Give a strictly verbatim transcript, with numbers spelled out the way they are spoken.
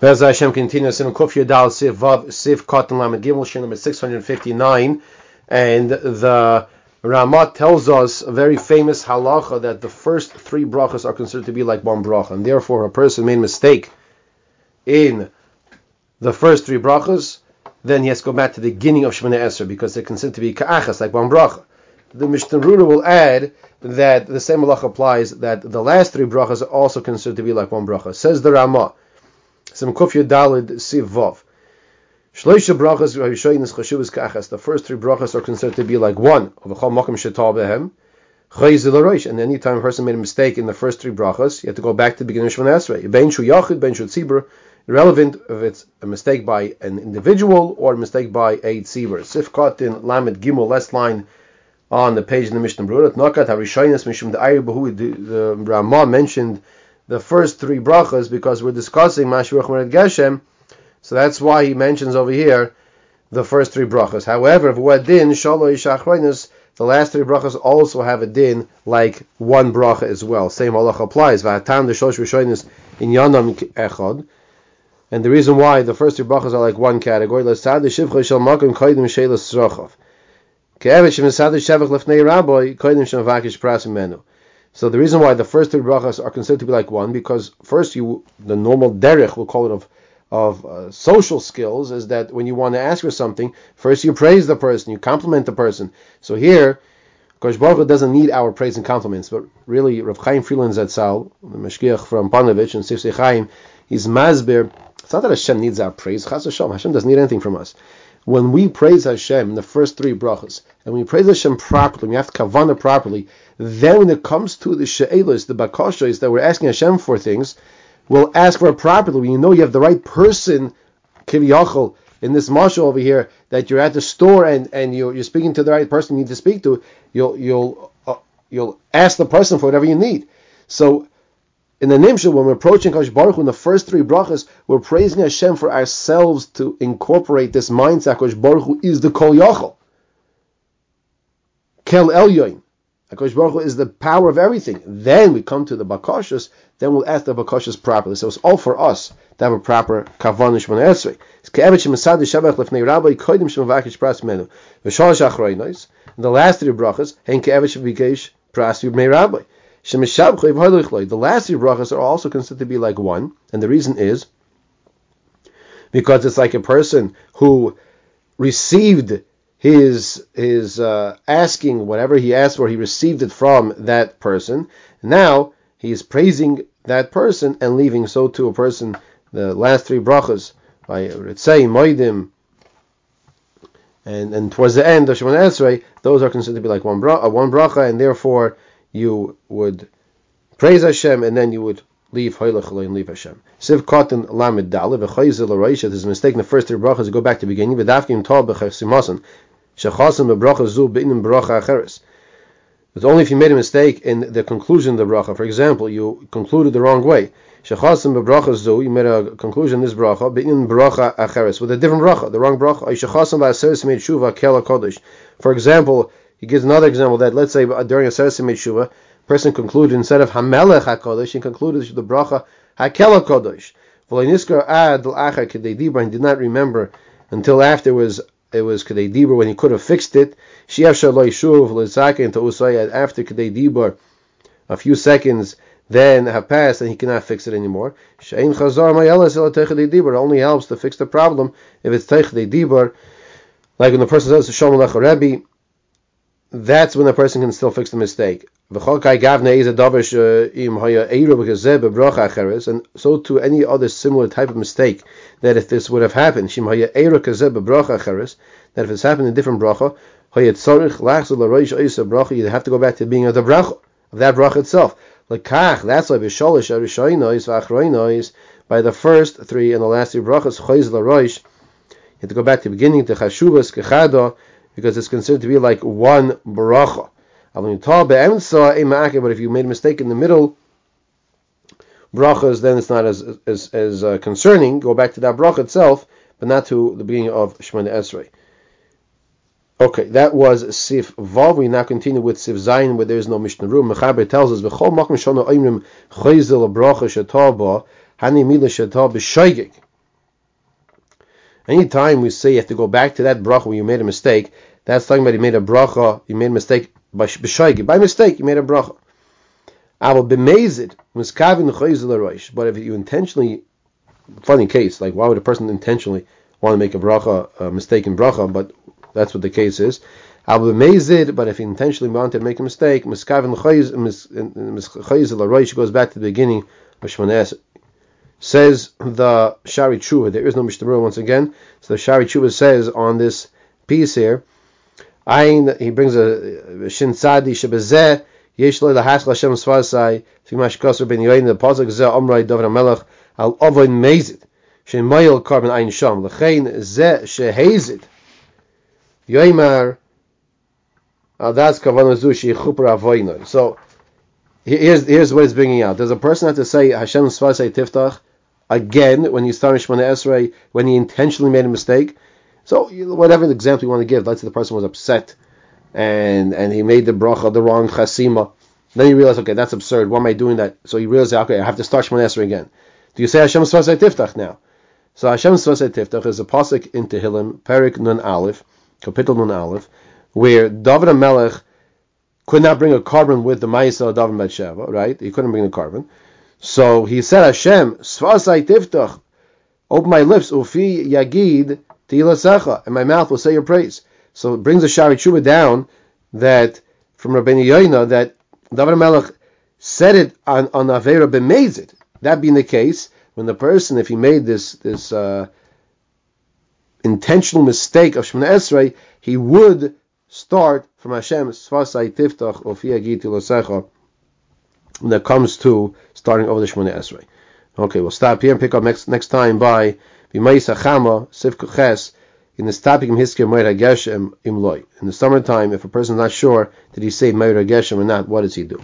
Bez Hashem continues in Kuf Yadal Sif Vav Sif Katan Lamed Gimel Shin number six hundred fifty-nine, and the Rama tells us a very famous halacha that the first three brachas are considered to be like one bracha, and therefore a person made a mistake in the first three brachas, then he has to go back to the beginning of Shemoneh Esrei because they're considered to be ka'achas, like one bracha. The Mishnah Rudah will add that the same halacha applies, that the last three brachas are also considered to be like one bracha. Says the Rama, Sim Kuf Yudalid Siv Vav. Shleisha brachas Rav Yoyina's cheshuvas ka'achas. The first three brachas are considered to be like one. And any time a person made a mistake in the first three brachas, you have to go back to the beginning of Shemoneh Esrei. Ben shu yachid, ben shu tzibur. Irrelevant if it's a mistake by an individual or a mistake by a tzibur. Sifkat in Lamed Gimel, last line on the page in the Mishnah Berurah. Nokat harishonis mishum da'ayir b'hu. The Rama mentioned the first three brachas because we're discussing Mashiach Mayra Geshem. So that's why he mentions over here the first three brachas. However, v'uadin shalosh achronis, the last three brachas also have a din like one bracha as well. Same halacha applies. V'atam d'shalosh rishonis in yanam echad, and the reason why the first three brachas are like one category. L'sad shivcha shel makom koydim shelas zrochav, ke'evit shemisad shevach lefnei rabbi koydim shemavakish pras imenu. So the reason why the first three brachas are considered to be like one, because first you the normal derech, we'll call it, of of uh, social skills, is that when you want to ask for something, first you praise the person, you compliment the person. So here, Kodesh Baruch Hu doesn't need our praise and compliments, but really, Rav Chaim Friedlander Zatzal, the Mashgiach from Panovich and Sifsei Chaim, he's Masbir. It's not that Hashem needs our praise. Chas Hashem, Hashem doesn't need anything from us. When we praise Hashem, the first three brachas, and we praise Hashem properly, we have to kavanah properly, then when it comes to the she'elos, the bakashos that we're asking Hashem for things, will ask for it properly. When you know you have the right person, kiviyachol, in this marshal over here, that you're at the store and, and you're, you're speaking to the right person you need to speak to, you'll you'll uh, you'll ask the person for whatever you need. So, in the Nimshah, when we're approaching Kodesh Baruch Hu, in the first three brachas, we're praising Hashem for ourselves to incorporate this mindset. Kodesh Baruch Hu is the kol yachol, kel elyon. HaKadosh Baruch Hu is the power of everything. Then we come to the bakashas, then we'll ask the bakashas properly. So it's all for us to have a proper kavanah Shemoneh Esrei. It's ke'evit she'masad shavach lefnei rabbi kodim shemavakish pras menu. V'shalosh achronos, the last three brachas, hen ke'evit shemavakish pras mei rabbi. Shemishabcho yivhadlich loy. The last three brachas are also considered to be like one, and the reason is because it's like a person who received his his uh, asking, whatever he asked for, he received it from that person. Now he is praising that person and leaving so to a person the last three brachas by Ritzei Moedim, and and towards the end of Shemoneh Esrei, those are considered to be like one bra- one bracha, and therefore you would praise Hashem and then you would leave Hoylech Eloi and leave Hashem. Siv Katan Lamed Dalev v'Chayzil L'Roisha. There's a mistake in the first three brachas. You go back to the beginning. V'Dafkim Tov b'Chasimasan. It's only if you made a mistake in the conclusion of the bracha. For example, you concluded the wrong way. You made a conclusion in this bracha with a different bracha, the wrong bracha. For example, he gives another example that, let's say, during a Sarsimit Shuvah, person concluded, instead of HaMelech HaKadosh, he concluded the bracha HaKel HaKadosh. And did not remember until afterwards. It was Kadei Dibur when he could have fixed it. After Kadei Dibur, a few seconds then have passed and he cannot fix it anymore. It only helps to fix the problem if it's Tehillim Dibur. Like when the person says Shomalach Rebbe, that's when the person can still fix the mistake. And so to any other similar type of mistake, that if this would have happened, that if it's happened in a different bracha, you'd have to go back to the beginning of the bracha, of that bracha itself. That's why by the first three and the last three brachas, you have to go back to the beginning, to chashuvas kechado, because it's considered to be like one bracha. But if you made a mistake in the middle brachas, then it's not as as, as uh, concerning. Go back to that bracha itself, but not to the beginning of Shemoneh Esrei. Okay, that was Sif Vav. We now continue with Sif Zayin, where there is no Mishnah Rudah. Mechaber tells us, "V'chol makom shono oimrim chayzel bracha shetaba hani mila shetaba b'shaygig." Anytime we say you have to go back to that bracha where you made a mistake, that's talking about you made a bracha, you made a mistake by by mistake, you made a bracha. But if you intentionally, funny case, like why would a person intentionally want to make a bracha, a mistaken bracha? But that's what the case is. But if you intentionally wanted to make a mistake, goes back to the beginning of Shemoneh Esrei. Says the Shari Chuba, there is no Mishnah Berurah once again. So the Shari Chuba says on this piece here, Ayin, he brings a Shin Tzadi Shebezeh Yesh Lo Lahaskel Hashem Svarsai Fimash Kosser Ben Yoyina. The Pasuk Zeh Omrei Dovid HaMelech Al Ovoin Meizit Shemayil Karben Ayin Sham L'chein Zeh Shehezit Yoymar Al Das Kavan Zushi Chupra Avoinoi. So here's here's what it's bringing out. Does a person have to say Hashem Svarsai Tiftach again when you start Shemoneh Esrei, when he intentionally made a mistake? So whatever the example you want to give, let's say the person was upset and and he made the bracha, the wrong chasima. Then you realize, okay, that's absurd. Why am I doing that? So you realize, okay, I have to start Shemoneh Esrei again. Do you say Hashem Svarsai Tiftach now? So Hashem Svarsai Tiftach is a pasuk in Tehillim, Perek Nun Aleph, Kapitel Nun Aleph, where Dovid HaMelech could not bring a carbon with the Ma'isa of Dovid Batsheva, right? He couldn't bring the carbon. So he said, Hashem, Svarsai Tiftach, open my lips, Ufi Yagid Tilasecha, and my mouth will say your praise. So it brings the Shari Chuba down that from Rabbeinu Yoyina that Dovid HaMelech said it on on Aveira B'Meizit. That being the case, when the person, if he made this this uh, intentional mistake of Shemoneh Esrei, he would start from Hashem Svarsai Tiftach Ufi Yagid Tilasecha when it comes to starting over the Shemoneh Esrei. Okay, we'll stop here and pick up next next time by B'Mayis Hachama Sif Kuches in this topic of Hiskir Mayra Geshem Imloi. In the summertime, if a person is not sure did he say Mayra Geshem or not, what does he do?